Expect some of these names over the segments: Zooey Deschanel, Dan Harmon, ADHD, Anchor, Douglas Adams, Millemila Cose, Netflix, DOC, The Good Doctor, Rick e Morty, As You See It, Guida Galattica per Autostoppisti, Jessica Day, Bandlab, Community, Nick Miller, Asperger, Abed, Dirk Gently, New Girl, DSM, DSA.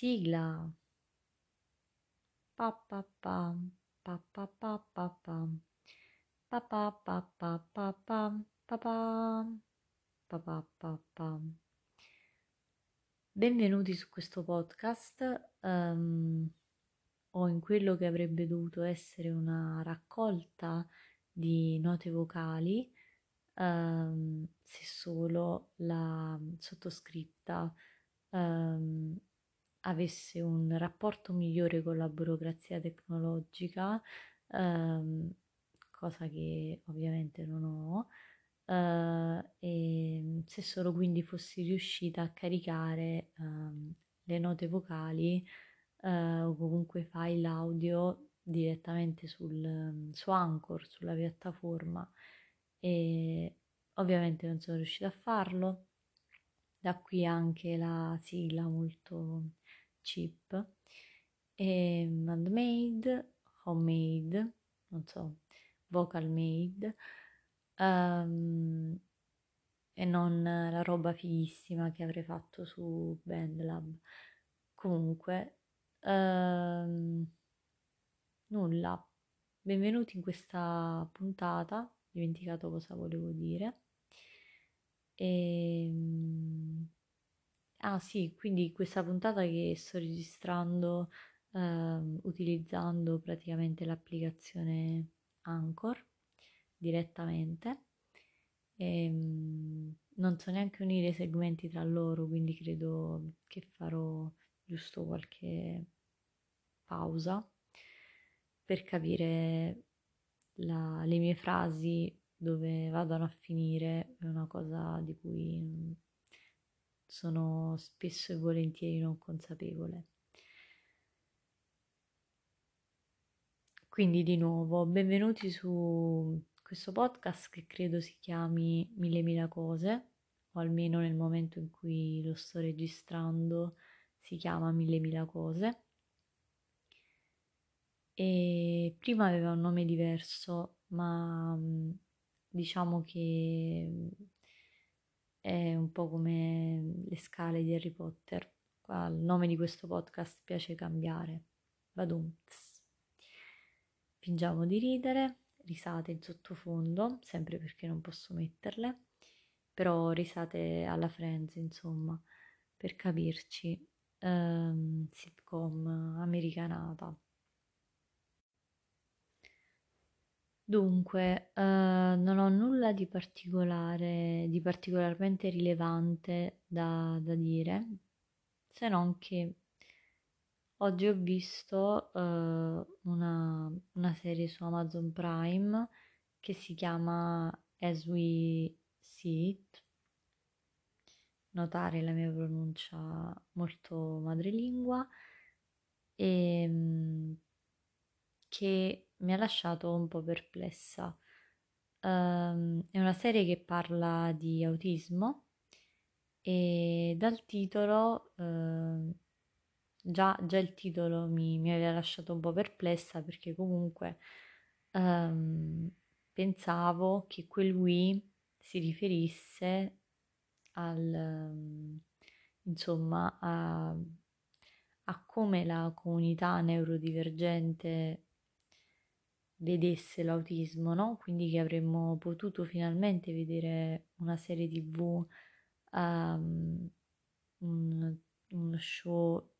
Sigla. Pa pa pa pa pa pa pa pa pa pa pa pa pa pa pa pa pa pa. Benvenuti su questo podcast o in quello che avrebbe dovuto essere una raccolta di note vocali se solo la sottoscritta avesse un rapporto migliore con la burocrazia tecnologica, cosa che ovviamente non ho, e se solo quindi fossi riuscita a caricare le note vocali o comunque file audio direttamente su Anchor, sulla piattaforma, e ovviamente non sono riuscita a farlo. Da qui anche la sigla molto cheap, e handmade, homemade, non so, vocal made, e non la roba fighissima che avrei fatto su Bandlab. Comunque, nulla, benvenuti in questa puntata, ho dimenticato cosa volevo dire. Ah sì, quindi questa puntata che sto registrando utilizzando praticamente l'applicazione Anchor direttamente, non so neanche unire i segmenti tra loro, quindi credo che farò giusto qualche pausa per capire le mie frasi, dove vadano a finire. È una cosa di cui sono spesso e volentieri non consapevole. Quindi di nuovo, benvenuti su questo podcast che credo si chiami Millemila Cose, o almeno nel momento in cui lo sto registrando si chiama Millemila Cose. E prima aveva un nome diverso, ma diciamo che è un po' come le scale di Harry Potter. Al nome di questo podcast piace cambiare. Badumts. Fingiamo di ridere, risate in sottofondo, sempre perché non posso metterle, però risate alla Friends, insomma, per capirci, sitcom americanata. Dunque, non ho nulla di particolare, di particolarmente rilevante da dire, se non che oggi ho visto una serie su Amazon Prime che si chiama As You See It. Notare la mia pronuncia molto madrelingua, e che mi ha lasciato un po' perplessa. È una serie che parla di autismo e dal titolo, già il titolo mi aveva lasciato un po' perplessa, perché comunque pensavo che quel "we" si riferisse insomma a come la comunità neurodivergente vedesse l'autismo, no? Quindi che avremmo potuto finalmente vedere una serie TV, uno show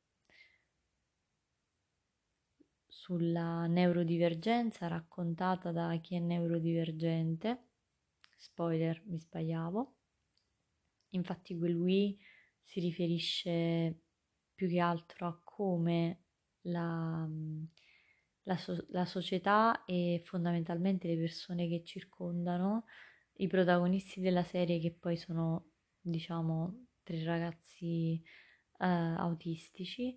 sulla neurodivergenza raccontata da chi è neurodivergente. Spoiler, mi sbagliavo. Infatti quel "we" si riferisce più che altro a come la società e fondamentalmente le persone che circondano i protagonisti della serie, che poi sono, diciamo, tre ragazzi autistici,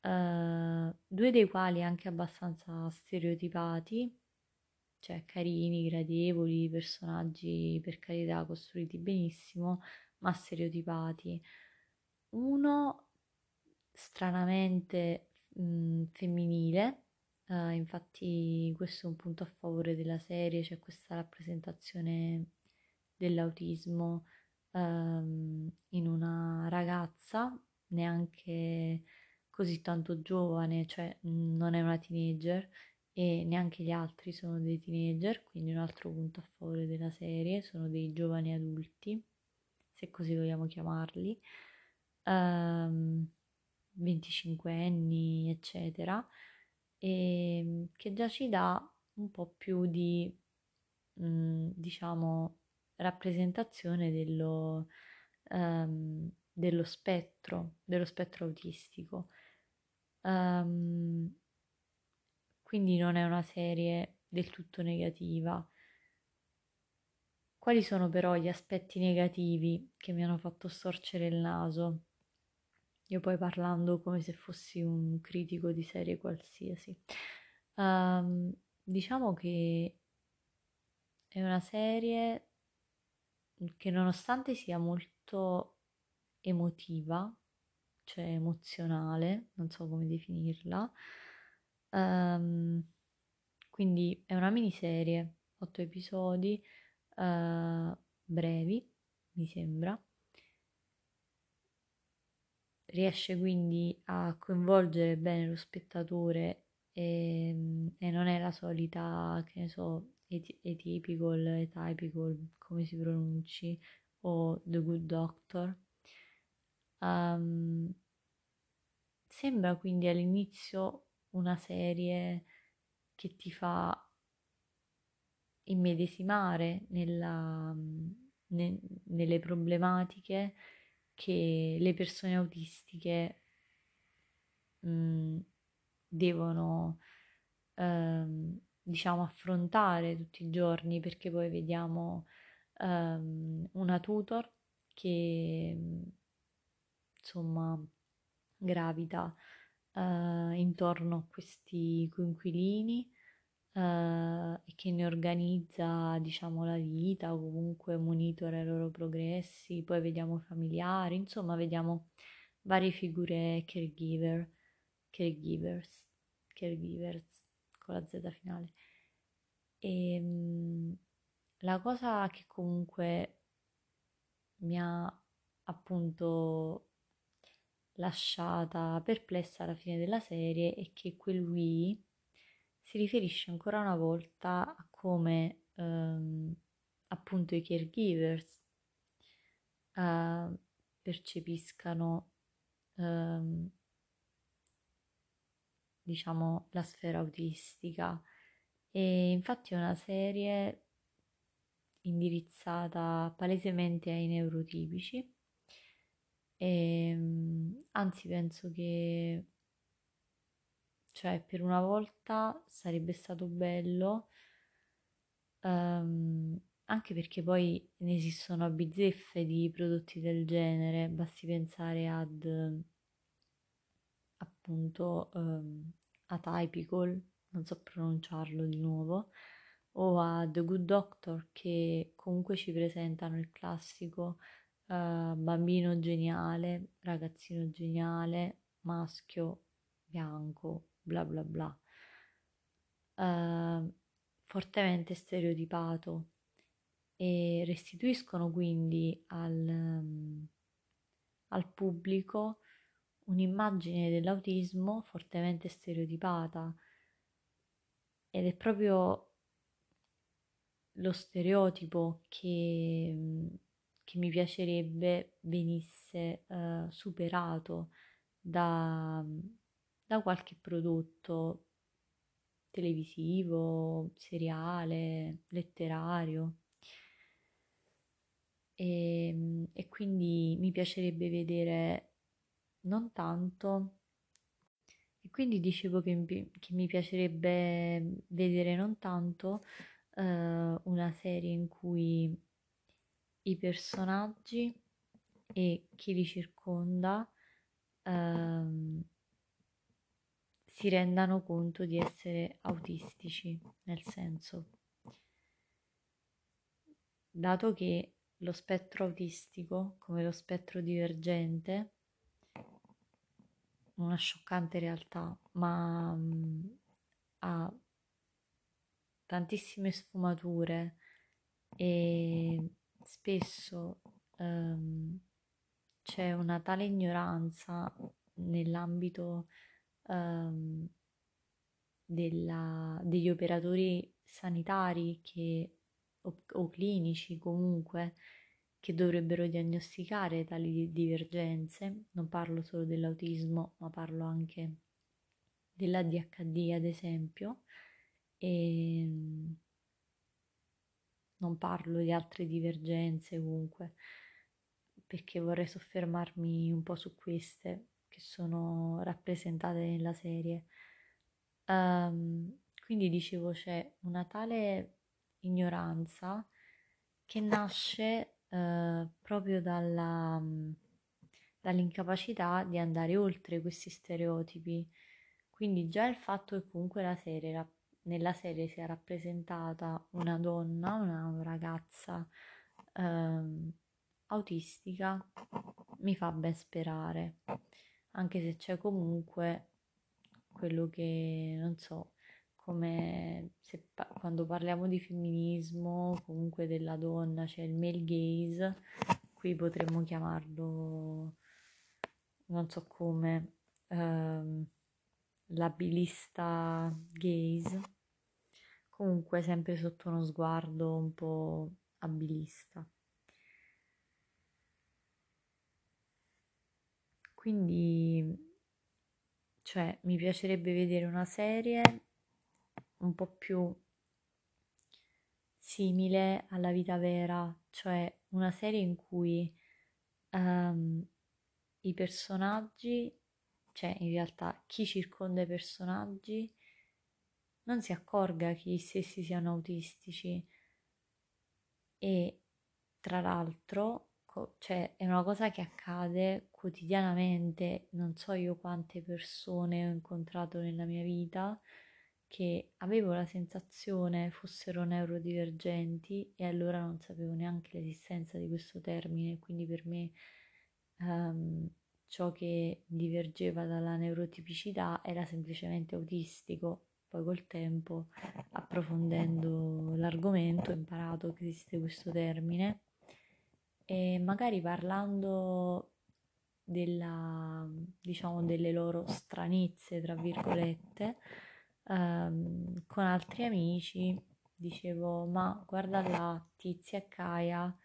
due dei quali anche abbastanza stereotipati, cioè carini, gradevoli, personaggi per carità costruiti benissimo, ma stereotipati. Uno stranamente femminile. Infatti questo è un punto a favore della serie, c'è questa rappresentazione dell'autismo in una ragazza neanche così tanto giovane, cioè non è una teenager e neanche gli altri sono dei teenager, quindi un altro punto a favore della serie, sono dei giovani adulti, se così vogliamo chiamarli, 25enni eccetera, e che già ci dà un po' più di diciamo rappresentazione dello spettro autistico, quindi non è una serie del tutto negativa. Quali sono però gli aspetti negativi che mi hanno fatto storcere il naso? Io poi parlando come se fossi un critico di serie qualsiasi. Diciamo che è una serie che nonostante sia molto emotiva, cioè emozionale, non so come definirla, quindi è una miniserie, 8 episodi brevi, mi sembra. Riesce quindi a coinvolgere bene lo spettatore e non è la solita, che ne so, Atypical, come si pronunci, o The Good Doctor. Sembra quindi all'inizio una serie che ti fa immedesimare nelle problematiche che le persone autistiche devono diciamo affrontare tutti i giorni, perché poi vediamo una tutor che insomma gravita intorno a questi coinquilini e che ne organizza, diciamo, la vita, o comunque monitora i loro progressi. Poi vediamo familiari, insomma vediamo varie figure caregivers con la Z finale. E la cosa che comunque mi ha appunto lasciata perplessa alla fine della serie è che quel Wii si riferisce ancora una volta a come appunto i caregivers percepiscano diciamo la sfera autistica, e infatti è una serie indirizzata palesemente ai neurotipici, e, anzi penso che, cioè, per una volta sarebbe stato bello, anche perché poi ne esistono a bizzeffe di prodotti del genere, basti pensare ad appunto Atypical, non so pronunciarlo di nuovo, o a The Good Doctor, che comunque ci presentano il classico bambino geniale, ragazzino geniale, maschio, bianco, bla bla bla, fortemente stereotipato, e restituiscono quindi al pubblico un'immagine dell'autismo fortemente stereotipata, ed è proprio lo stereotipo che mi piacerebbe venisse superato da qualche prodotto televisivo, seriale, letterario, e quindi mi piacerebbe vedere non tanto, e quindi dicevo che mi piacerebbe vedere non tanto una serie in cui i personaggi e chi li circonda si rendano conto di essere autistici, nel senso, dato che lo spettro autistico, come lo spettro divergente, una scioccante realtà, ma ha tantissime sfumature e spesso c'è una tale ignoranza nell'ambito degli operatori sanitari o clinici comunque che dovrebbero diagnosticare tali divergenze. Non parlo solo dell'autismo, ma parlo anche dell'ADHD ad esempio, e non parlo di altre divergenze comunque, perché vorrei soffermarmi un po' su queste che sono rappresentate nella serie. Quindi dicevo, c'è una tale ignoranza che nasce proprio dall'incapacità di andare oltre questi stereotipi. Quindi già il fatto che comunque nella serie sia rappresentata una donna, una ragazza autistica, mi fa ben sperare, anche se c'è comunque quello che, non so, come se quando parliamo di femminismo, comunque della donna, c'è il male gaze, qui potremmo chiamarlo, non so come, l'abilista gaze, comunque sempre sotto uno sguardo un po' abilista. Quindi, cioè, mi piacerebbe vedere una serie un po' più simile alla vita vera, cioè una serie in cui i personaggi, cioè in realtà chi circonda i personaggi, non si accorga che gli stessi siano autistici. E tra l'altro, cioè, è una cosa che accade quotidianamente. Non so io quante persone ho incontrato nella mia vita che avevo la sensazione fossero neurodivergenti, e allora non sapevo neanche l'esistenza di questo termine. Quindi per me ciò che divergeva dalla neurotipicità era semplicemente autistico. Poi col tempo, approfondendo l'argomento, ho imparato che esiste questo termine. E magari parlando delle loro stranezze, tra virgolette, con altri amici dicevo: ma guarda là, tizia Gaia,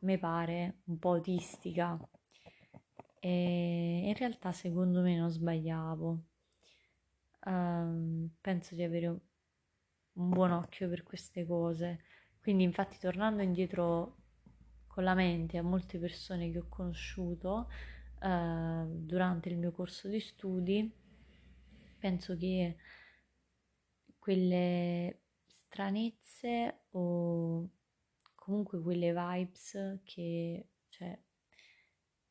mi pare un po' autistica. E in realtà secondo me non sbagliavo. Penso di avere un buon occhio per queste cose. Quindi infatti, tornando indietro con la mente a molte persone che ho conosciuto durante il mio corso di studi, penso che quelle stranezze o comunque quelle vibes che, cioè,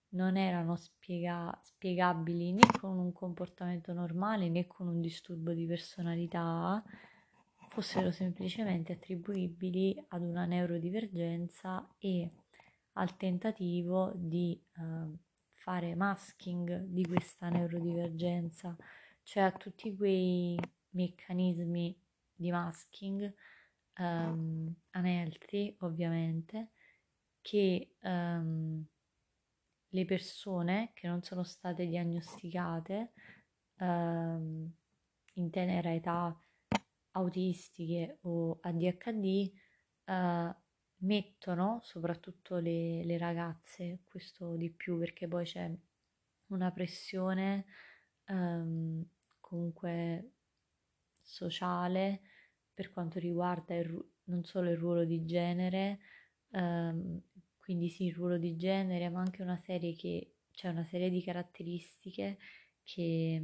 non erano spiegabili né con un comportamento normale né con un disturbo di personalità, fossero semplicemente attribuibili ad una neurodivergenza e al tentativo di fare masking di questa neurodivergenza, cioè a tutti quei meccanismi di masking unhealthy ovviamente, che le persone che non sono state diagnosticate in tenera età autistiche o ADHD mettono, soprattutto le ragazze, questo di più, perché poi c'è una pressione comunque sociale per quanto riguarda non solo il ruolo di genere, quindi sì, il ruolo di genere, ma anche una serie di caratteristiche che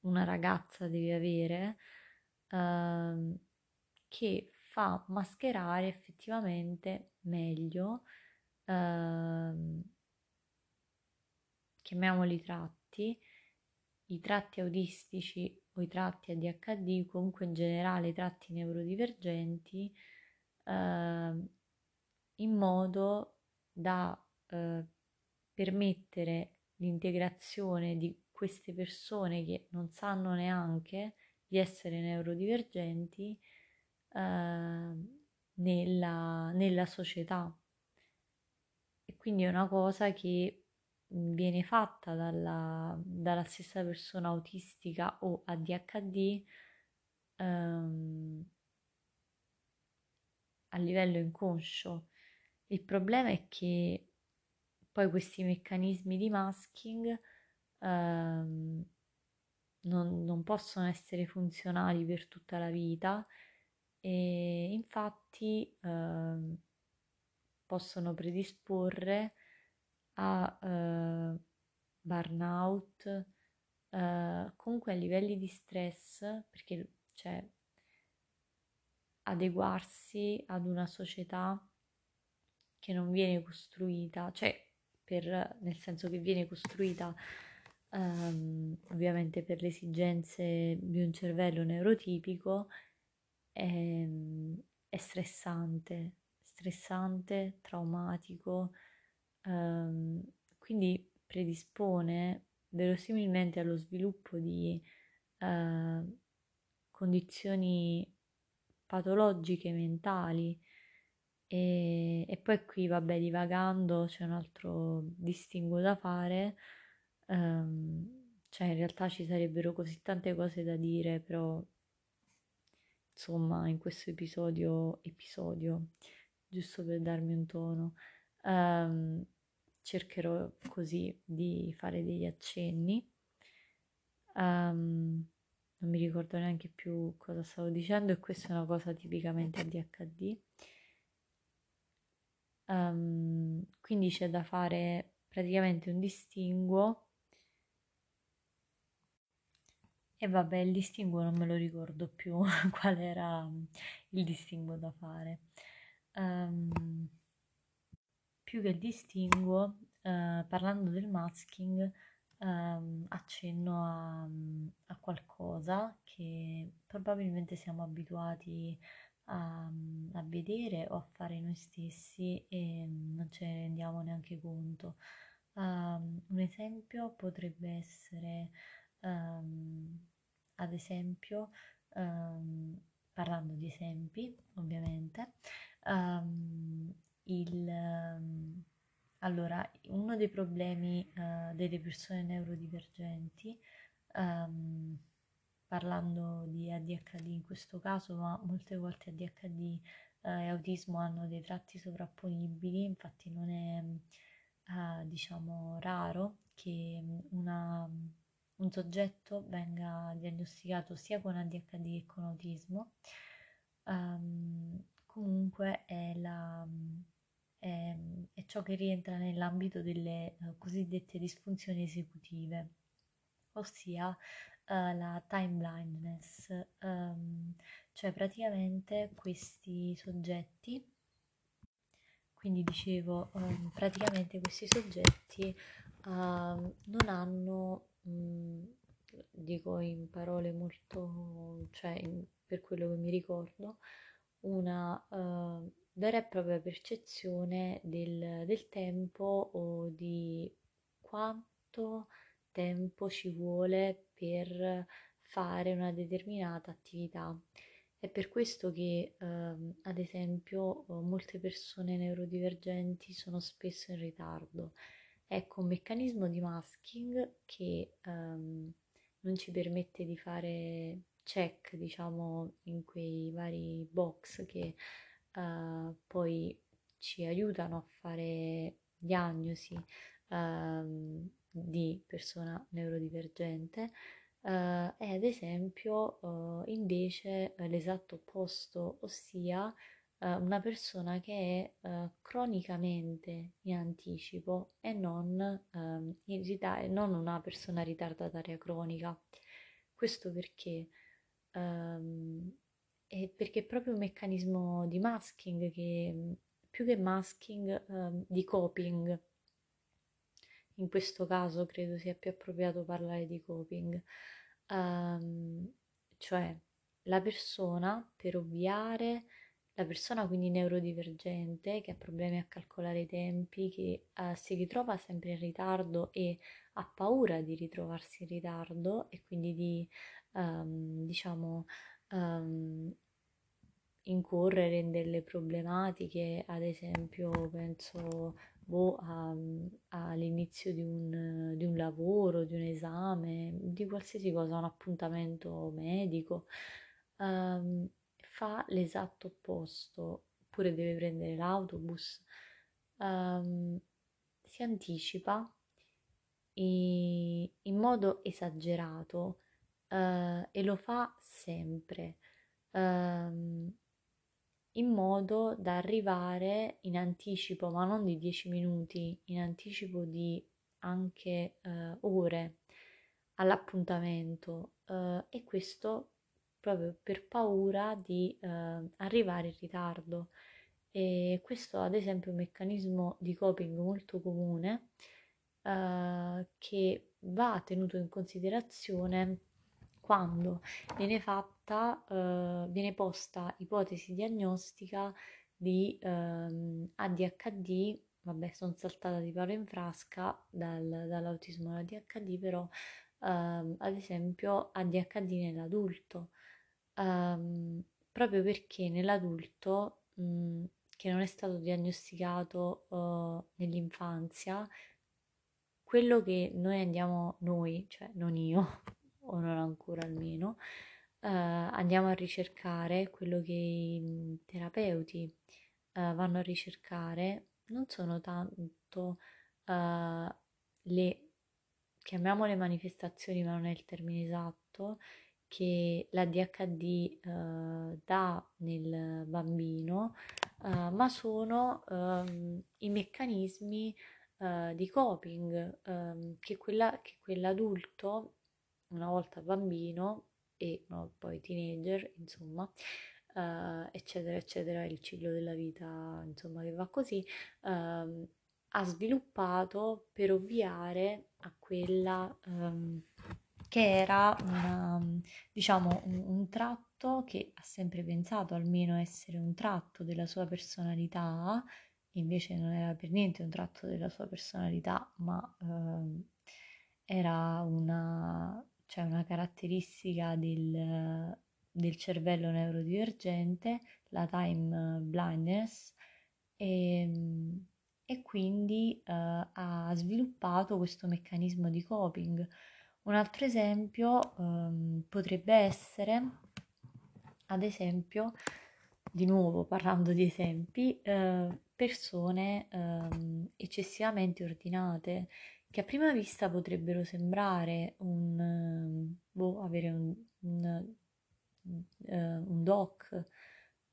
una ragazza deve avere, che fa mascherare effettivamente meglio, chiamiamoli tratti, i tratti autistici o i tratti ADHD, comunque in generale i tratti neurodivergenti, in modo da permettere l'integrazione di queste persone che non sanno neanche di essere neurodivergenti nella società. E quindi è una cosa che viene fatta dalla stessa persona autistica o ADHD a livello inconscio. Il problema è che poi questi meccanismi di masking non possono essere funzionali per tutta la vita e infatti possono predisporre a burnout, comunque a livelli di stress, perché cioè, adeguarsi ad una società che non viene costruita, cioè nel senso che viene costruita ovviamente per le esigenze di un cervello neurotipico, è stressante, traumatico, quindi predispone verosimilmente allo sviluppo di condizioni patologiche mentali. E poi qui, vabbè, divagando, c'è un altro distinguo da fare, cioè in realtà ci sarebbero così tante cose da dire, però insomma in questo episodio, giusto per darmi un tono, cercherò così di fare degli accenni. Non mi ricordo neanche più cosa stavo dicendo, e questa è una cosa tipicamente ADHD. Quindi c'è da fare praticamente un distinguo, e vabbè, il distinguo non me lo ricordo più qual era il distinguo da fare. Più che il distinguo, parlando del masking, accenno a qualcosa che probabilmente siamo abituati a vedere o a fare noi stessi e non ce ne rendiamo neanche conto. Un esempio potrebbe essere, ad esempio, parlando di esempi ovviamente, allora uno dei problemi delle persone neurodivergenti, parlando di ADHD in questo caso, ma molte volte ADHD e autismo hanno dei tratti sovrapponibili, infatti non è diciamo raro che un soggetto venga diagnosticato sia con ADHD che con autismo. Comunque è ciò che rientra nell'ambito delle cosiddette disfunzioni esecutive, ossia la time blindness, cioè praticamente questi soggetti, quindi dicevo, praticamente questi soggetti non hanno, dico in parole molto, cioè per quello che mi ricordo, una vera e propria percezione del tempo o di quanto tempo ci vuole per fare una determinata attività. È per questo che ad esempio molte persone neurodivergenti sono spesso in ritardo. Ecco, un meccanismo di masking che non ci permette di fare check, diciamo, in quei vari box che poi ci aiutano a fare diagnosi di persona neurodivergente, è ad esempio invece l'esatto opposto, ossia una persona che è cronicamente in anticipo e non una persona ritardataria cronica. Questo perché è proprio un meccanismo di masking, che più che masking, di coping. In questo caso credo sia più appropriato parlare di coping, cioè la persona quindi neurodivergente, che ha problemi a calcolare i tempi, che si ritrova sempre in ritardo e ha paura di ritrovarsi in ritardo e quindi di incorrere in delle problematiche, ad esempio penso boh, all'inizio di un lavoro, di un esame, di qualsiasi cosa, un appuntamento medico, fa l'esatto opposto, oppure deve prendere l'autobus, si anticipa in modo esagerato e lo fa sempre, in modo da arrivare in anticipo, ma non di 10 minuti, in anticipo di anche ore all'appuntamento, e questo proprio per paura di arrivare in ritardo. E questo ad esempio è un meccanismo di coping molto comune che va tenuto in considerazione quando viene fatta, viene posta ipotesi diagnostica di ADHD, vabbè sono saltata di palo in frasca dall'autismo all'ADHD, però ad esempio ADHD nell'adulto, proprio perché nell'adulto che non è stato diagnosticato nell'infanzia, quello che noi andiamo, cioè non io, o non ancora almeno, andiamo a ricercare, quello che i terapeuti vanno a ricercare, non sono tanto le, chiamiamole manifestazioni, ma non è il termine esatto, che l'ADHD dà nel bambino, ma sono i meccanismi di coping che quell'adulto, una volta bambino e no, poi teenager, insomma, eccetera eccetera, il ciclo della vita, insomma, che va così, ha sviluppato per ovviare a quella che era una, diciamo, un tratto che ha sempre pensato almeno essere un tratto della sua personalità, invece non era per niente un tratto della sua personalità, ma era una, cioè una caratteristica del cervello neurodivergente, la time blindness, e quindi ha sviluppato questo meccanismo di coping. Un altro esempio potrebbe essere, ad esempio, di nuovo parlando di esempi, persone eccessivamente ordinate, che a prima vista potrebbero sembrare avere un DOC,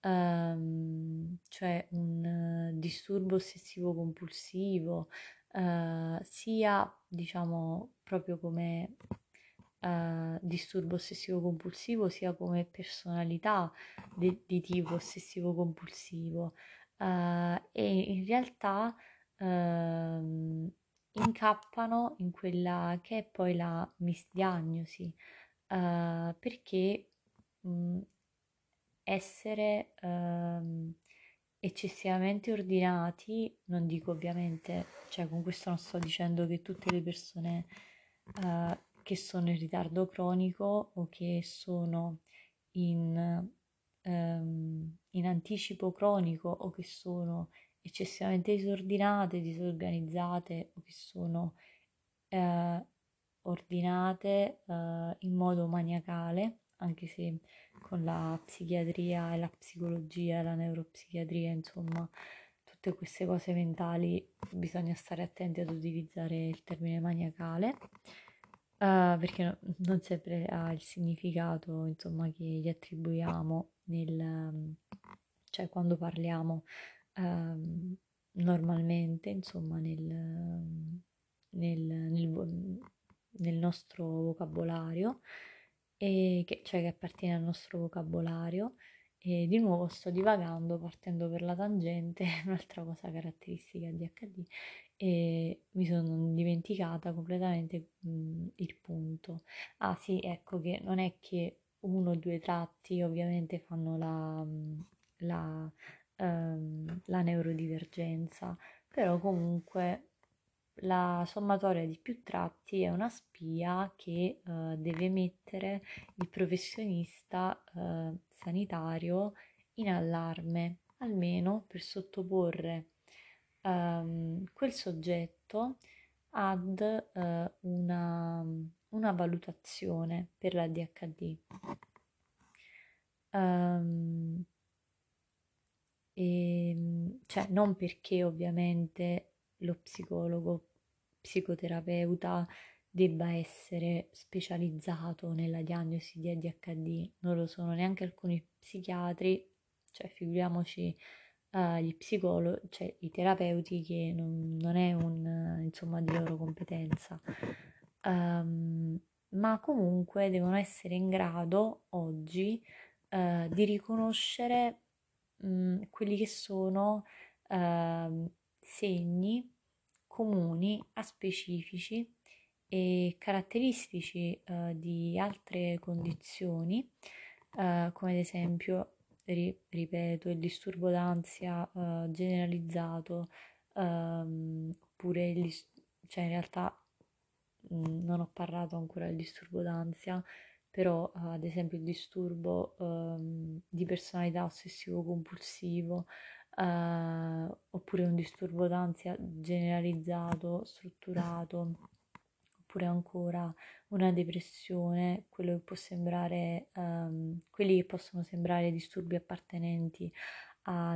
cioè un disturbo ossessivo compulsivo, sia, diciamo, proprio come disturbo ossessivo compulsivo, sia come personalità di tipo ossessivo compulsivo, e in realtà incappano in quella che è poi la misdiagnosi, perché essere eccessivamente ordinati, non dico ovviamente, cioè con questo non sto dicendo che tutte le persone che sono in ritardo cronico o che sono in anticipo cronico o che sono eccessivamente disordinate, disorganizzate o che sono ordinate in modo maniacale, anche se con la psichiatria e la psicologia e la neuropsichiatria, insomma, tutte queste cose mentali bisogna stare attenti ad utilizzare il termine maniacale, perché non sempre ha il significato, insomma, che gli attribuiamo cioè quando parliamo normalmente, insomma, nel nostro vocabolario, e che appartiene al nostro vocabolario. E di nuovo sto divagando, partendo per la tangente, un'altra cosa caratteristica di ADHD, e mi sono dimenticata completamente il punto. Ah sì, ecco, che non è che uno o due tratti ovviamente fanno la neurodivergenza, però comunque la sommatoria di più tratti è una spia che deve mettere il professionista sanitario in allarme, almeno per sottoporre quel soggetto ad una valutazione per l'ADHD. Cioè, non perché ovviamente lo psicoterapeuta debba essere specializzato nella diagnosi di ADHD, non lo sono neanche alcuni psichiatri, cioè figuriamoci gli psicologi, cioè i terapeuti, che non è insomma di loro competenza, ma comunque devono essere in grado oggi di riconoscere quelli che sono segni comuni a specifici e caratteristici di altre condizioni, come ad esempio, ripeto, il disturbo d'ansia generalizzato, oppure cioè in realtà non ho parlato ancora del disturbo d'ansia, però ad esempio il disturbo di personalità ossessivo-compulsivo, oppure un disturbo d'ansia generalizzato, strutturato, oppure ancora una depressione, quello che può sembrare, quelli che possono sembrare disturbi appartenenti cioè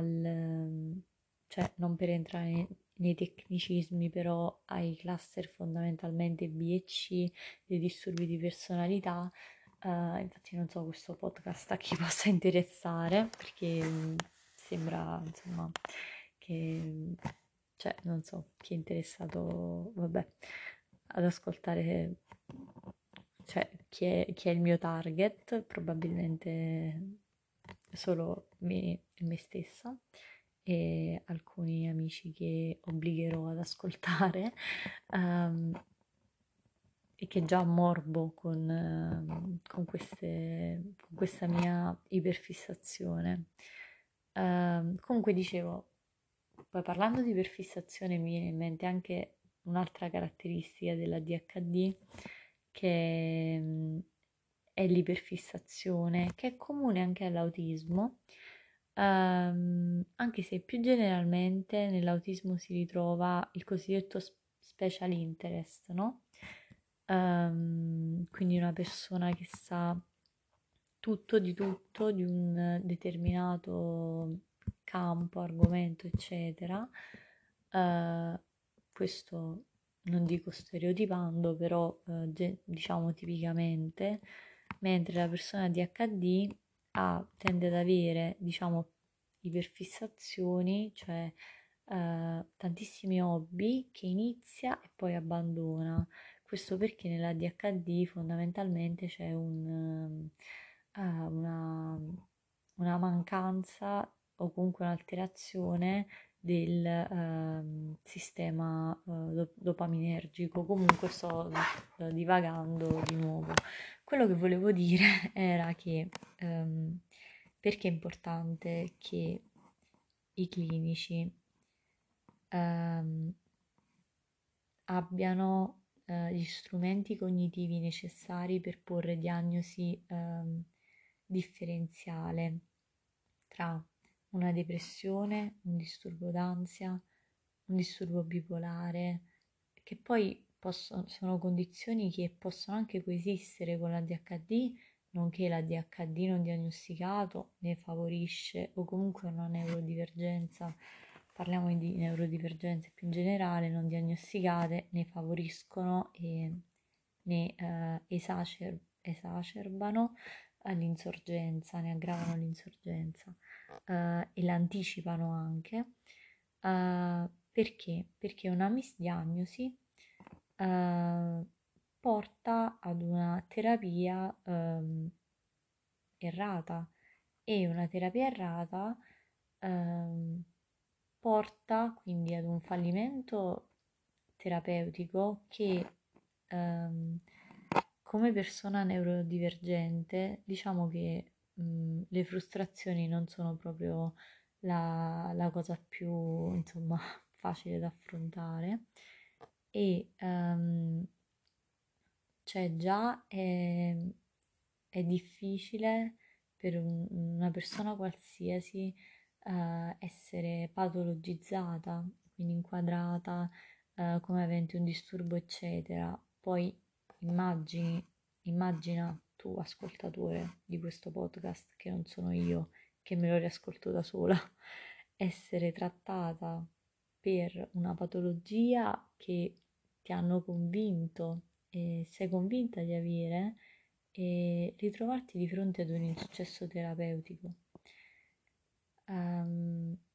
non per entrare nei tecnicismi, però ai cluster fondamentalmente B e C dei disturbi di personalità. Infatti non so questo podcast a chi possa interessare, perché sembra insomma che, cioè non so chi è interessato, vabbè, ad ascoltare, cioè chi è il mio target, probabilmente solo me stessa e alcuni amici che obbligherò ad ascoltare, e che già morbo con questa mia iperfissazione. Comunque dicevo, poi parlando di iperfissazione mi viene in mente anche un'altra caratteristica dell'ADHD, che è l'iperfissazione, che è comune anche all'autismo, anche se più generalmente nell'autismo si ritrova il cosiddetto special interest, no? Quindi una persona che sa tutto di un determinato campo, argomento, eccetera. Questo non dico stereotipando, però diciamo tipicamente, mentre la persona ADHD tende ad avere, diciamo, iperfissazioni, cioè tantissimi hobby che inizia e poi abbandona. Questo perché nell'ADHD fondamentalmente c'è una mancanza o comunque un'alterazione del sistema dopaminergico. Comunque sto divagando di nuovo. Quello che volevo dire era che perché è importante che i clinici abbiano gli strumenti cognitivi necessari per porre diagnosi differenziale tra una depressione, un disturbo d'ansia, un disturbo bipolare, che poi sono condizioni che possono anche coesistere con l'ADHD, nonché l'ADHD non diagnosticato ne favorisce, o comunque una neurodivergenza, parliamo di neurodivergenze più in generale, non diagnosticate, ne favoriscono e ne esacerbano all'insorgenza, ne aggravano l'insorgenza e l'anticipano anche. Perché? Perché una misdiagnosi porta ad una terapia errata, e una terapia errata porta quindi ad un fallimento terapeutico che come persona neurodivergente, diciamo che le frustrazioni non sono proprio la cosa più, insomma, facile da affrontare, e cioè già è difficile per una persona qualsiasi essere patologizzata, quindi inquadrata, come avente un disturbo, eccetera. Poi immagina tu, ascoltatore di questo podcast, che non sono io, che me lo riascolto da sola, essere trattata per una patologia che ti hanno convinto e sei convinta di avere e ritrovarti di fronte ad un insuccesso terapeutico.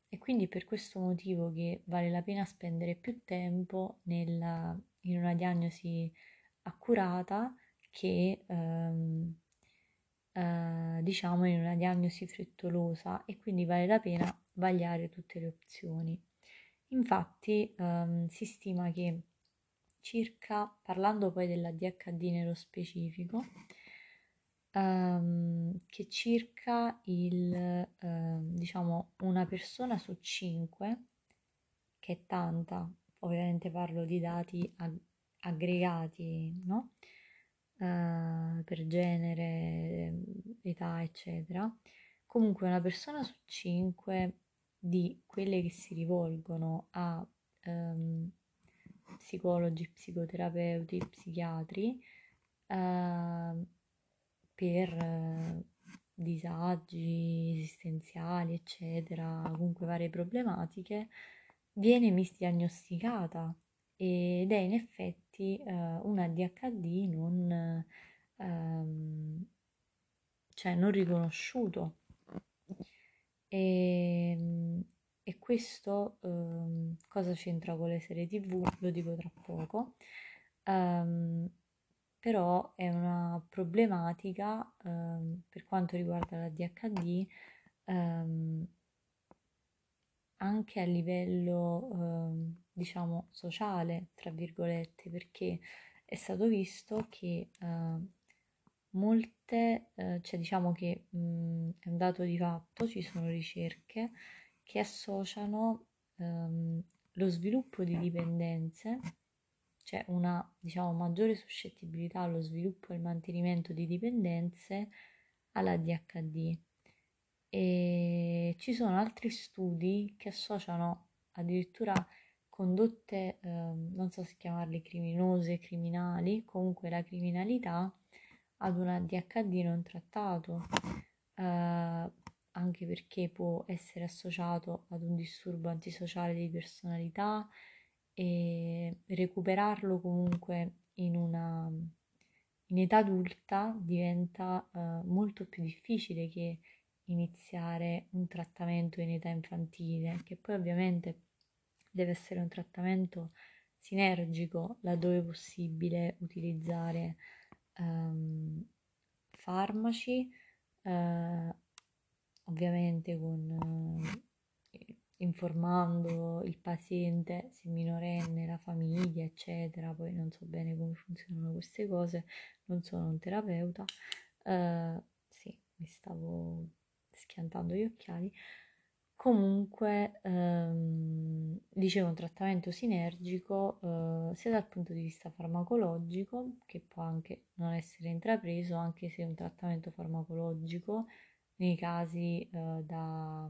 E quindi per questo motivo che vale la pena spendere più tempo in una diagnosi accurata che diciamo in una diagnosi frettolosa, e quindi vale la pena vagliare tutte le opzioni. Infatti si stima che circa, parlando poi dell'ADHD nello specifico, che circa diciamo una persona su 5, che è tanta, ovviamente parlo di dati aggregati, no? Per genere, età, eccetera. Comunque una persona su 5 di quelle che si rivolgono a psicologi, psicoterapeuti, psichiatri per disagi esistenziali, eccetera, comunque varie problematiche, viene misdiagnosticata ed è in effetti un ADHD non riconosciuto, e questo cosa c'entra con le serie TV? Lo dico tra poco. Però è una problematica per quanto riguarda l'ADHD anche a livello diciamo sociale, tra virgolette, perché è stato visto che diciamo che è un dato di fatto, ci sono ricerche che associano lo sviluppo di dipendenze, cioè una, diciamo, maggiore suscettibilità allo sviluppo e al mantenimento di dipendenze, all'ADHD. E ci sono altri studi che associano addirittura condotte, non so se chiamarle criminose, criminali, comunque la criminalità, ad un ADHD non trattato, anche perché può essere associato ad un disturbo antisociale di personalità, e recuperarlo comunque in età adulta diventa molto più difficile che iniziare un trattamento in età infantile, che poi ovviamente deve essere un trattamento sinergico, laddove è possibile utilizzare farmaci, ovviamente informando il paziente, se minorenne, la famiglia, eccetera. Poi non so bene come funzionano queste cose, non sono un terapeuta. Sì, mi stavo schiantando gli occhiali. Comunque, dicevo, un trattamento sinergico sia dal punto di vista farmacologico, che può anche non essere intrapreso, anche se un trattamento farmacologico nei casi da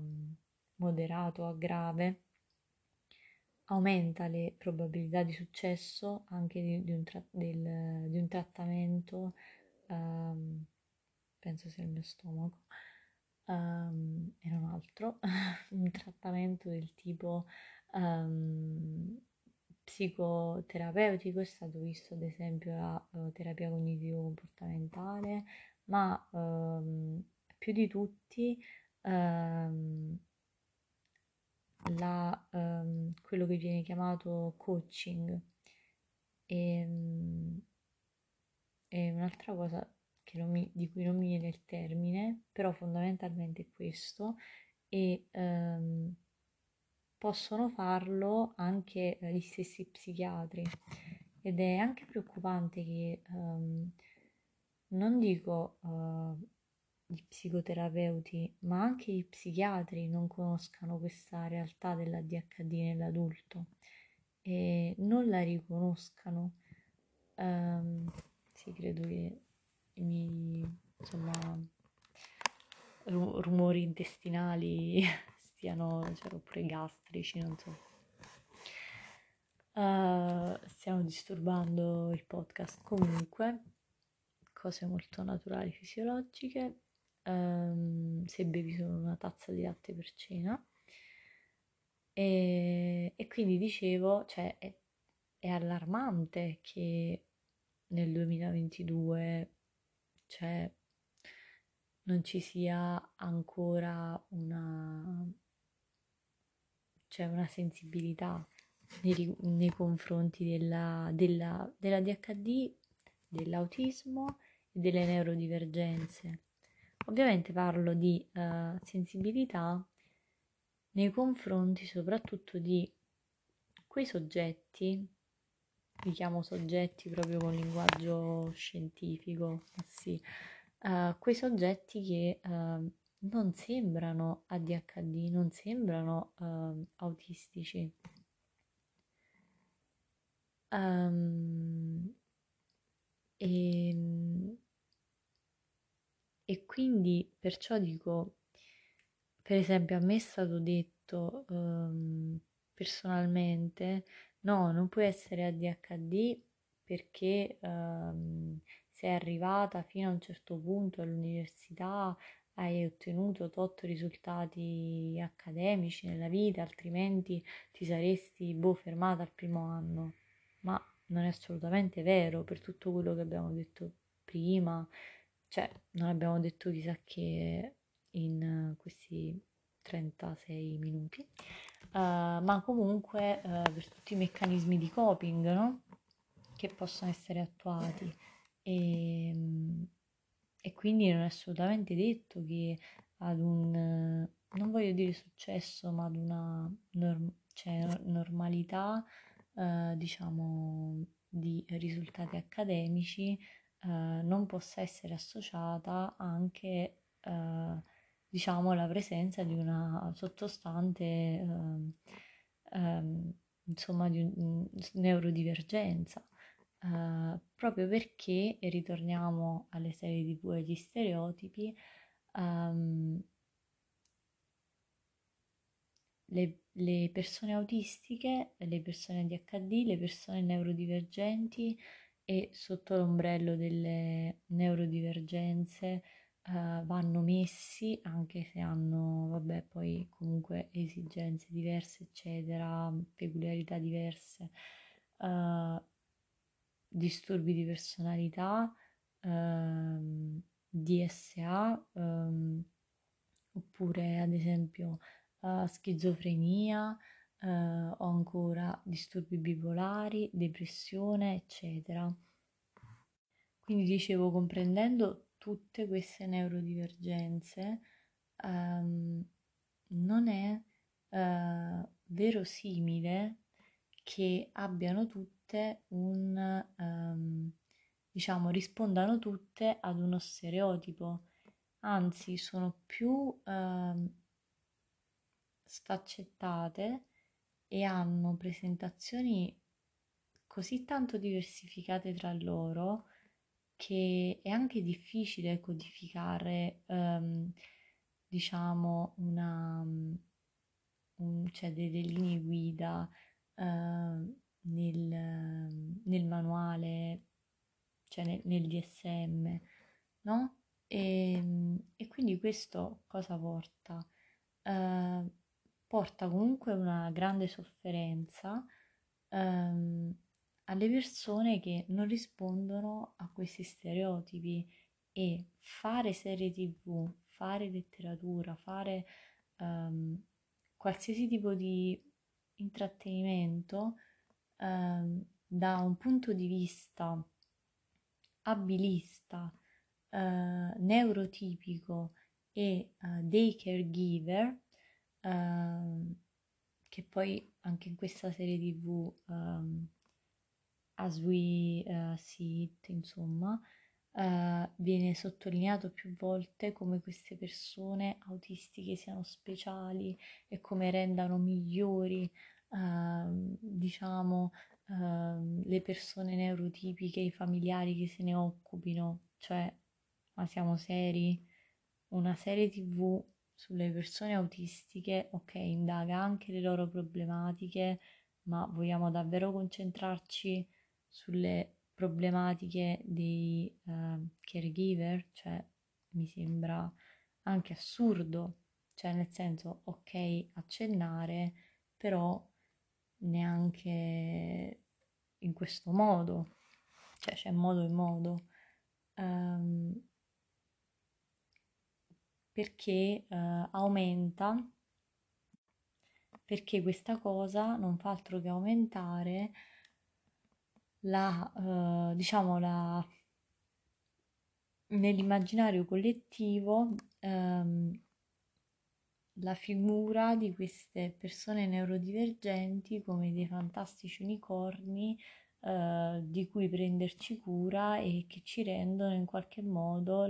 moderato a grave aumenta le probabilità di successo anche di un trattamento, penso sia il mio stomaco, e non altro, un trattamento del tipo psicoterapeutico. È stato visto ad esempio la terapia cognitivo-comportamentale, ma più di tutti quello che viene chiamato coaching. E un'altra cosa di cui non mi viene il termine, però fondamentalmente è questo, e possono farlo anche gli stessi psichiatri, ed è anche preoccupante che non dico gli psicoterapeuti, ma anche i psichiatri non conoscano questa realtà dell'ADHD nell'adulto e non la riconoscano. Sì, credo che rumori intestinali stiano, oppure gastrici, non so. Stiamo disturbando il podcast. Comunque, cose molto naturali, fisiologiche. Se bevi solo una tazza di latte per cena. E quindi dicevo, cioè è allarmante che nel 2022 cioè non ci sia ancora una sensibilità nei confronti della ADHD, dell'autismo e delle neurodivergenze. Ovviamente parlo di sensibilità nei confronti soprattutto di quei soggetti, li chiamo soggetti proprio con linguaggio scientifico, sì, quei soggetti che non sembrano ADHD, non sembrano autistici. E quindi perciò dico, per esempio a me è stato detto personalmente, no, non puoi essere ADHD perché sei arrivata fino a un certo punto all'università, hai ottenuto tot risultati accademici nella vita, altrimenti ti saresti fermata al primo anno. Ma non è assolutamente vero, per tutto quello che abbiamo detto prima, cioè non abbiamo detto chissà che in questi 36 minuti, ma comunque per tutti i meccanismi di coping, no? Che possono essere attuati, e quindi non è assolutamente detto che ad un, non voglio dire successo, ma ad una normalità diciamo di risultati accademici non possa essere associata anche diciamo la presenza di una sottostante insomma di neurodivergenza, proprio perché, e ritorniamo alle serie TV e agli stereotipi, le persone autistiche, le persone ADHD, le persone neurodivergenti e sotto l'ombrello delle neurodivergenze vanno messi, anche se hanno, vabbè, poi comunque esigenze diverse, eccetera, peculiarità diverse, disturbi di personalità, DSA, oppure ad esempio schizofrenia, o ancora disturbi bipolari, depressione, eccetera. Quindi dicevo, comprendendo tutte queste neurodivergenze, non è verosimile che abbiano tutte diciamo, rispondano tutte ad uno stereotipo, anzi sono più sfaccettate e hanno presentazioni così tanto diversificate tra loro che è anche difficile codificare diciamo cioè delle linee guida nel manuale, cioè nel DSM, no? E quindi questo cosa porta? Porta comunque una grande sofferenza alle persone che non rispondono a questi stereotipi, e fare serie TV, fare letteratura, fare qualsiasi tipo di intrattenimento da un punto di vista abilista, neurotipico e dei caregiver, che poi anche in questa serie TV As We See It, insomma, viene sottolineato più volte come queste persone autistiche siano speciali e come rendano migliori diciamo le persone neurotipiche, i familiari che se ne occupino. Cioè, ma siamo seri? Una serie TV sulle persone autistiche, ok, indaga anche le loro problematiche ma vogliamo davvero concentrarci sulle problematiche dei caregiver? Cioè, mi sembra anche assurdo, cioè nel senso, ok, accennare, però neanche in questo modo, cioè c'è modo e modo. Perché questa cosa non fa altro che aumentare la nell'immaginario collettivo la figura di queste persone neurodivergenti come dei fantastici unicorni di cui prenderci cura e che ci rendono in qualche modo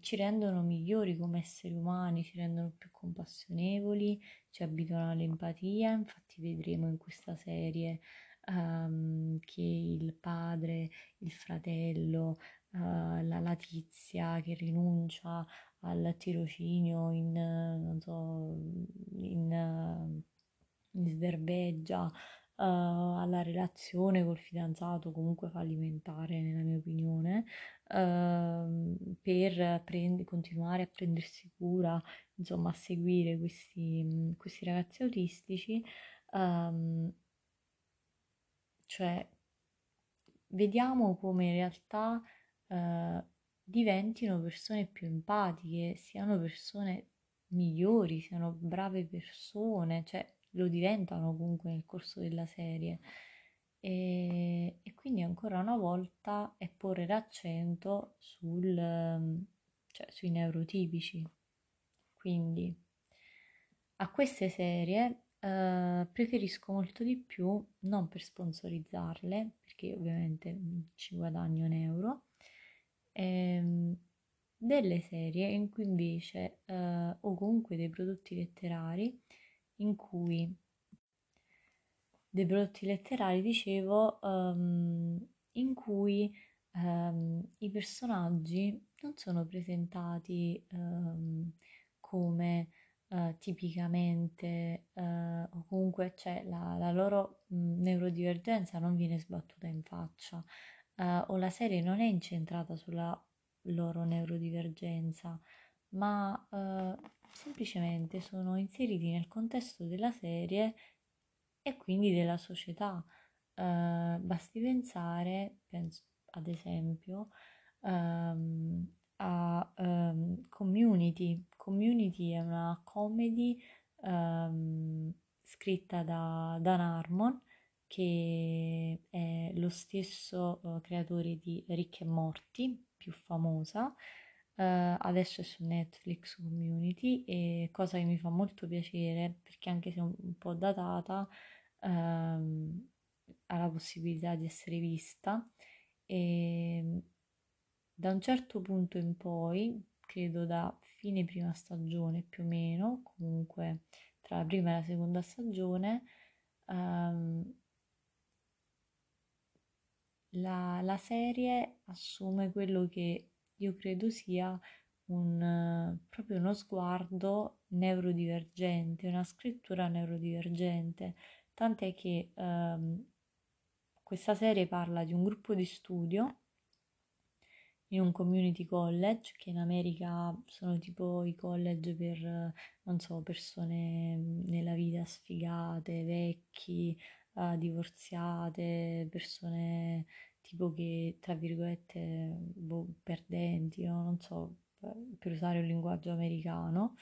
ci rendono migliori come esseri umani, ci rendono più compassionevoli, ci abituano all'empatia. Infatti vedremo in questa serie che il padre, il fratello, la tizia che rinuncia al tirocinio in sverbegia, alla relazione col fidanzato comunque fallimentare nella mia opinione, per continuare a prendersi cura, insomma a seguire questi ragazzi autistici. Cioè vediamo come in realtà diventino persone più empatiche, siano persone migliori, siano brave persone, cioè lo diventano comunque nel corso della serie, e quindi ancora una volta è porre l'accento sui neurotipici. Quindi a queste serie preferisco molto di più, non per sponsorizzarle, perché ovviamente ci guadagno un euro, delle serie in cui invece, o comunque dei prodotti letterari, dicevo, in cui i personaggi non sono presentati come tipicamente, o comunque c'è la loro neurodivergenza non viene sbattuta in faccia, o la serie non è incentrata sulla loro neurodivergenza, ma semplicemente sono inseriti nel contesto della serie e quindi della società. Basti pensare, ad esempio, a Community. Community è una comedy scritta da Dan Harmon, che è lo stesso creatore di Rick e Morty, più famosa. Adesso è su Netflix Community, e cosa che mi fa molto piacere, perché anche se un po' datata ha la possibilità di essere vista, e da un certo punto in poi, credo da fine prima stagione più o meno, comunque tra la prima e la seconda stagione, la serie assume quello che io credo sia proprio uno sguardo neurodivergente, una scrittura neurodivergente, tant'è che questa serie parla di un gruppo di studio in un community college, che in America sono tipo i college per, non so, persone nella vita sfigate, vecchi, divorziate, persone tipo che, tra virgolette, perdenti, no? Non so, per usare un linguaggio americano,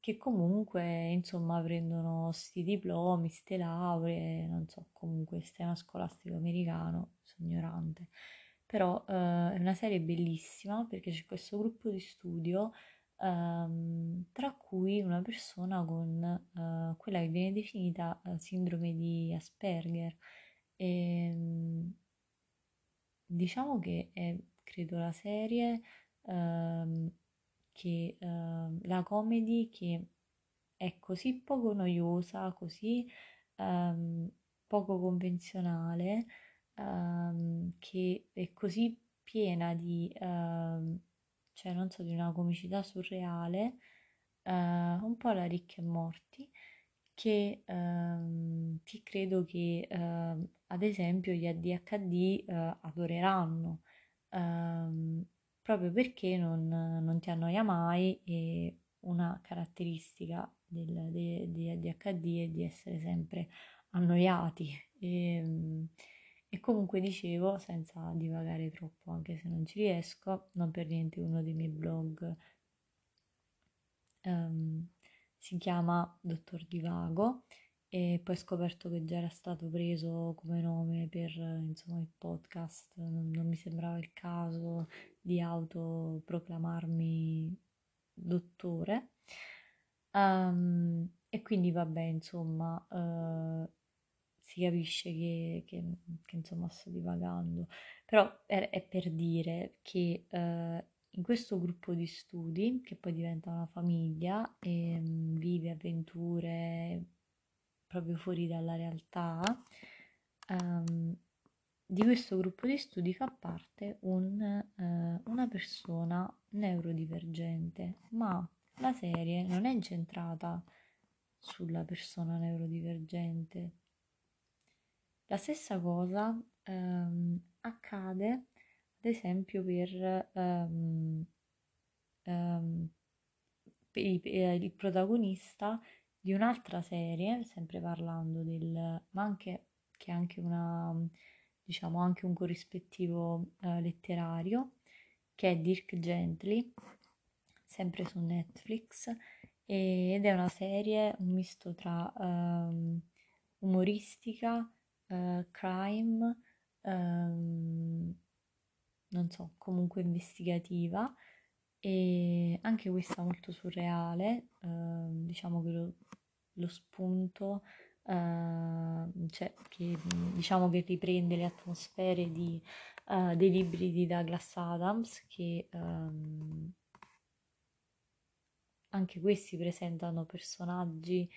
che comunque, insomma, prendono sti diplomi, ste lauree, non so, comunque sistema scolastico americano, sono ignorante. Però è una serie bellissima, perché c'è questo gruppo di studio, tra cui una persona con quella che viene definita sindrome di Asperger, e diciamo che è, credo, la serie la comedy che è così poco noiosa, così poco convenzionale, che è così piena di cioè, non so, di una comicità surreale, un po' alla Rick e Morty, che credo che ad esempio gli ADHD adoreranno, proprio perché non ti annoia mai, e una caratteristica di ADHD è di essere sempre annoiati. E comunque, dicevo, senza divagare troppo, anche se non ci riesco, non per niente uno dei miei blog si chiama Dottor Divago, e poi ho scoperto che già era stato preso come nome per, insomma, il podcast. Non mi sembrava il caso di autoproclamarmi dottore, e quindi vabbè, insomma, si capisce che insomma sto divagando, però è per dire che in questo gruppo di studi, che poi diventa una famiglia e vive avventure proprio fuori dalla realtà, di questo gruppo di studi fa parte una persona neurodivergente, ma la serie non è incentrata sulla persona neurodivergente. La stessa cosa accade, ad esempio, per il protagonista di un'altra serie, sempre parlando che è anche un corrispettivo letterario, che è Dirk Gently, sempre su Netflix, ed è una serie, un misto tra umoristica, crime, non so, comunque investigativa, e anche questa molto surreale. Diciamo che lo spunto, che riprende le atmosfere dei libri di Douglas Adams, che anche questi presentano personaggi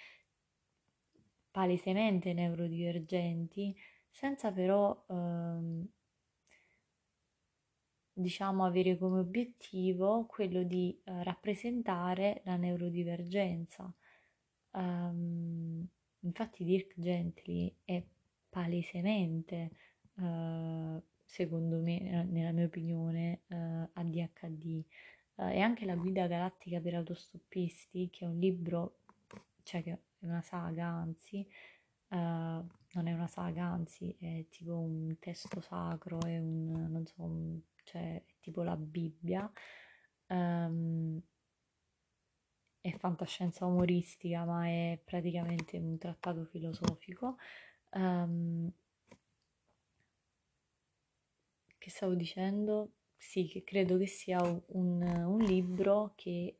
palesemente neurodivergenti, senza però avere come obiettivo quello di rappresentare la neurodivergenza. Infatti Dirk Gently è palesemente, secondo me, nella mia opinione, ADHD, e anche la Guida Galattica per Autostoppisti, che è un libro, che è una saga, anzi, non è una saga, anzi, è tipo un testo sacro, è è tipo la Bibbia, è fantascienza umoristica, ma è praticamente un trattato filosofico. Che stavo dicendo? Sì, che credo che sia un libro che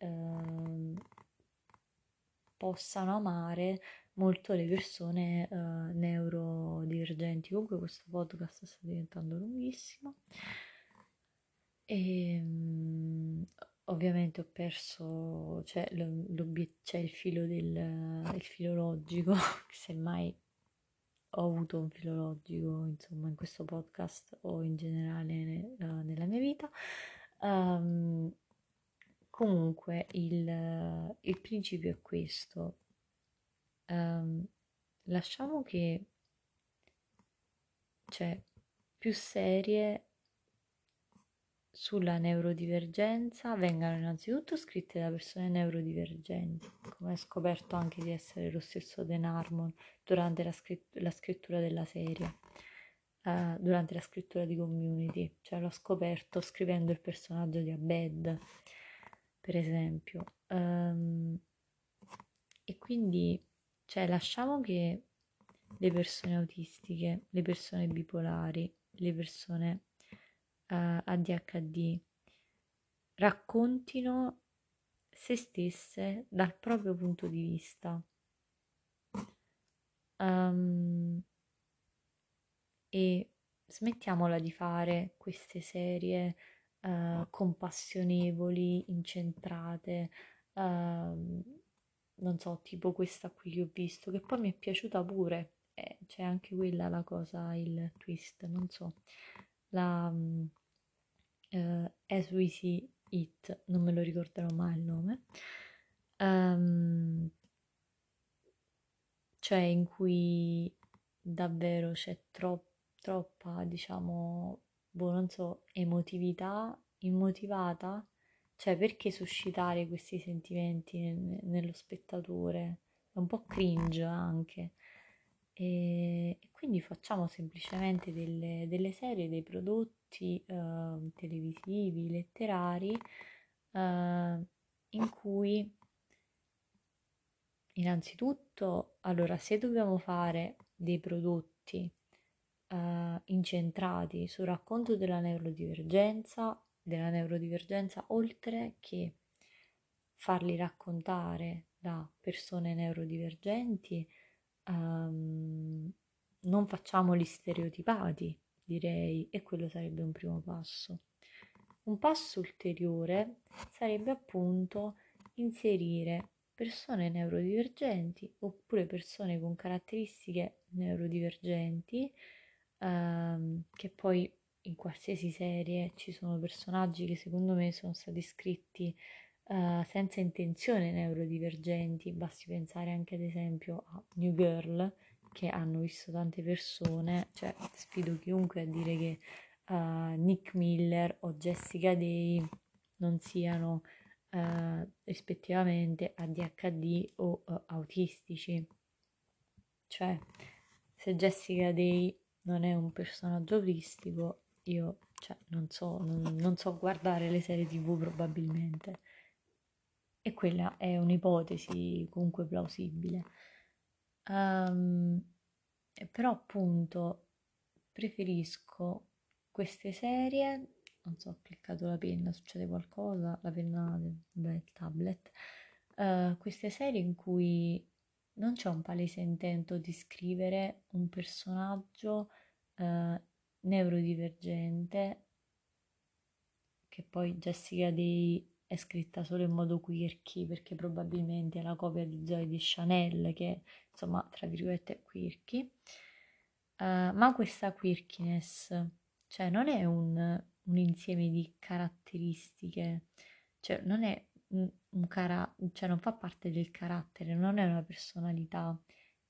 possano amare molto le persone neurodivergenti. Comunque questo podcast sta diventando lunghissimo, e ovviamente ho perso il filo il filologico, semmai ho avuto un filologico, insomma, in questo podcast o in generale nella mia vita. Comunque il principio è questo: lasciamo che più serie sulla neurodivergenza vengano innanzitutto scritte da persone neurodivergenti, come ho scoperto anche di essere lo stesso Dan Harmon durante la scrittura della serie, durante la scrittura di Community, l'ho scoperto scrivendo il personaggio di Abed, per esempio. E quindi lasciamo che le persone autistiche, le persone bipolari, le persone ADHD raccontino se stesse dal proprio punto di vista, e smettiamola di fare queste serie compassionevoli, incentrate, tipo questa qui che ho visto, che poi mi è piaciuta pure, c'è anche quella la cosa, il twist, As You See It, non me lo ricorderò mai il nome, cioè in cui davvero c'è troppa, diciamo, non so, emotività immotivata, cioè perché suscitare questi sentimenti nello spettatore? È un po' cringe anche. E quindi facciamo semplicemente delle serie, dei prodotti televisivi, letterari, in cui innanzitutto, allora, se dobbiamo fare dei prodotti incentrati sul racconto della neurodivergenza, oltre che farli raccontare da persone neurodivergenti, non facciamoli stereotipati, direi, e quello sarebbe un primo passo. Un passo ulteriore sarebbe appunto inserire persone neurodivergenti oppure persone con caratteristiche neurodivergenti, che poi in qualsiasi serie ci sono personaggi che secondo me sono stati scritti senza intenzione neurodivergenti. Basti pensare anche ad esempio a New Girl, che hanno visto tante persone, cioè sfido chiunque a dire che Nick Miller o Jessica Day non siano rispettivamente ADHD o autistici. Cioè, se Jessica Day non è un personaggio autistico, io, cioè, non so guardare le serie TV probabilmente. E quella è un'ipotesi comunque plausibile, però appunto preferisco queste serie, non so, ho cliccato la penna, succede qualcosa, la penna del tablet, queste serie in cui non c'è un palese intento di scrivere un personaggio neurodivergente, che poi Jessica Day è scritta solo in modo quirky perché probabilmente è la copia di Zooey Deschanel, che insomma tra virgolette è quirky, ma questa quirkiness, cioè, non è un insieme di caratteristiche, cioè non è un cioè non fa parte del carattere, non è una personalità,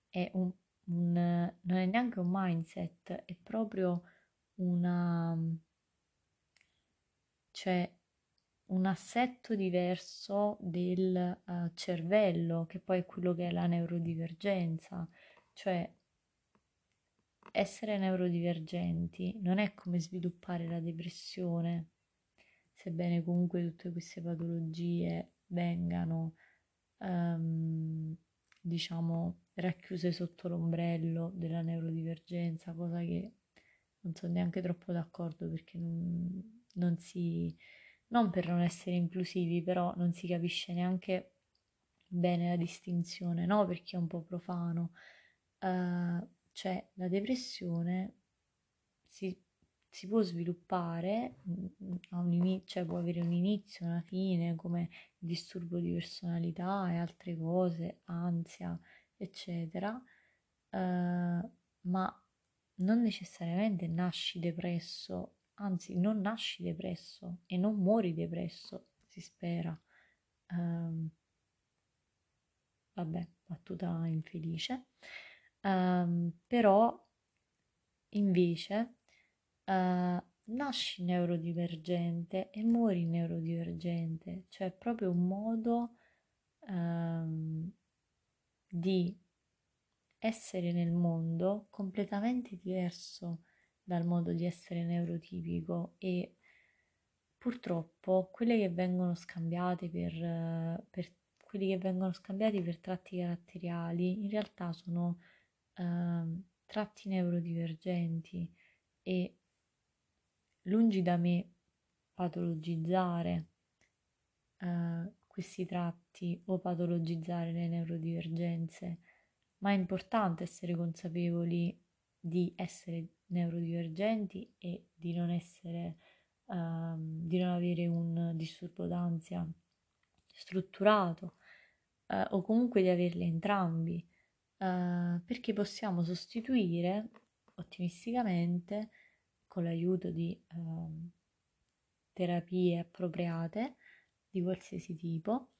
è non è neanche un mindset, è proprio cioè un assetto diverso del cervello, che poi è quello che è la neurodivergenza. Cioè, essere neurodivergenti non è come sviluppare la depressione, sebbene comunque tutte queste patologie vengano diciamo racchiuse sotto l'ombrello della neurodivergenza, cosa che non sono neanche troppo d'accordo, perché non per non essere inclusivi, però non si capisce neanche bene la distinzione, no? Perché è un po' profano. Cioè, la depressione si può sviluppare, cioè può avere un inizio, una fine, come disturbo di personalità e altre cose, ansia, eccetera, ma non necessariamente nasci depresso. Anzi, non nasci depresso e non muori depresso, si spera. Vabbè, battuta infelice. Però, invece, nasci neurodivergente e muori neurodivergente. Cioè, è proprio un modo di essere nel mondo completamente diverso dal modo di essere neurotipico, e purtroppo quelli che vengono scambiati per tratti caratteriali in realtà sono tratti neurodivergenti, e lungi da me patologizzare questi tratti o patologizzare le neurodivergenze, ma è importante essere consapevoli di essere neurodivergenti e di non essere di non avere un disturbo d'ansia strutturato, o comunque di averli entrambi, perché possiamo sostituire ottimisticamente, con l'aiuto di terapie appropriate di qualsiasi tipo,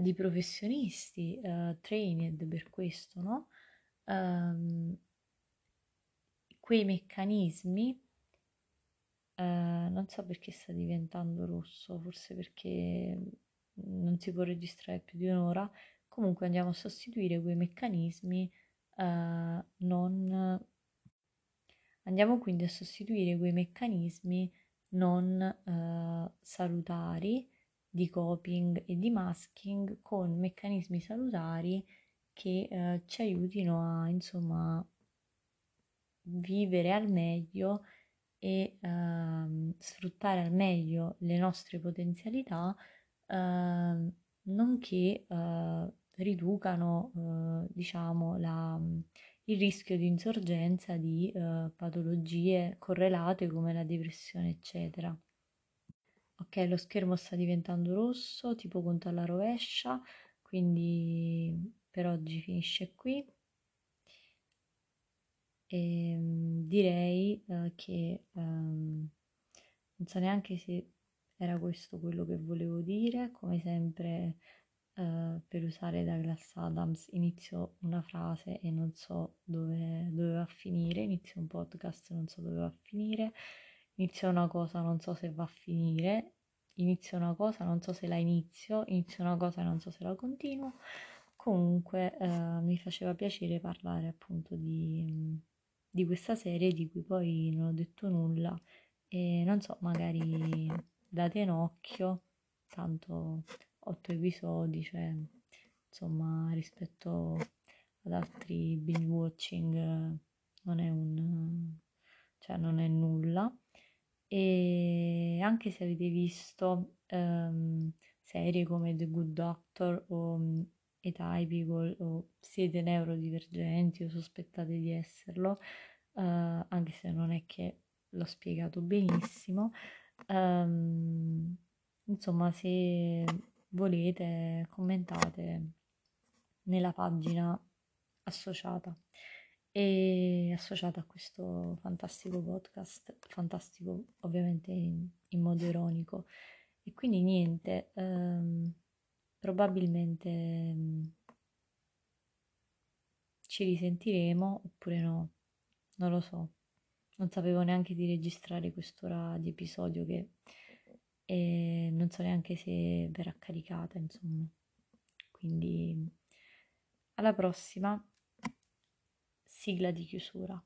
di professionisti trained per questo, no? Quei meccanismi, non so perché sta diventando rosso, forse perché non si può registrare più di un'ora, comunque andiamo a sostituire quei meccanismi andiamo quindi a sostituire quei meccanismi non salutari di coping e di masking con meccanismi salutari che ci aiutino a, insomma, vivere al meglio e sfruttare al meglio le nostre potenzialità, nonché riducano diciamo il rischio di insorgenza di patologie correlate come la depressione, eccetera. Ok, lo schermo sta diventando rosso, tipo conto alla rovescia, quindi per oggi finisce qui. E direi che non so neanche se era questo quello che volevo dire. Come sempre per usare Douglas Adams inizio una frase e non so dove va a finire, inizio un podcast non so dove va a finire, inizio una cosa non so se va a finire, inizio una cosa non so se la inizio una cosa non so se la continuo. Comunque mi faceva piacere parlare appunto di questa serie di cui poi non ho detto nulla e non so, magari date un occhio, tanto 8 episodi, cioè insomma rispetto ad altri binge watching non è nulla. E anche se avete visto serie come The Good Doctor o Atypical o siete neurodivergenti o sospettate di esserlo, anche se non è che l'ho spiegato benissimo, insomma se volete commentate nella pagina associata a questo fantastico podcast, fantastico ovviamente in modo ironico. E quindi niente, probabilmente ci risentiremo oppure no, non lo so, non sapevo neanche di registrare quest'ora di episodio che non so neanche se verrà caricata, insomma. Quindi alla prossima, sigla di chiusura.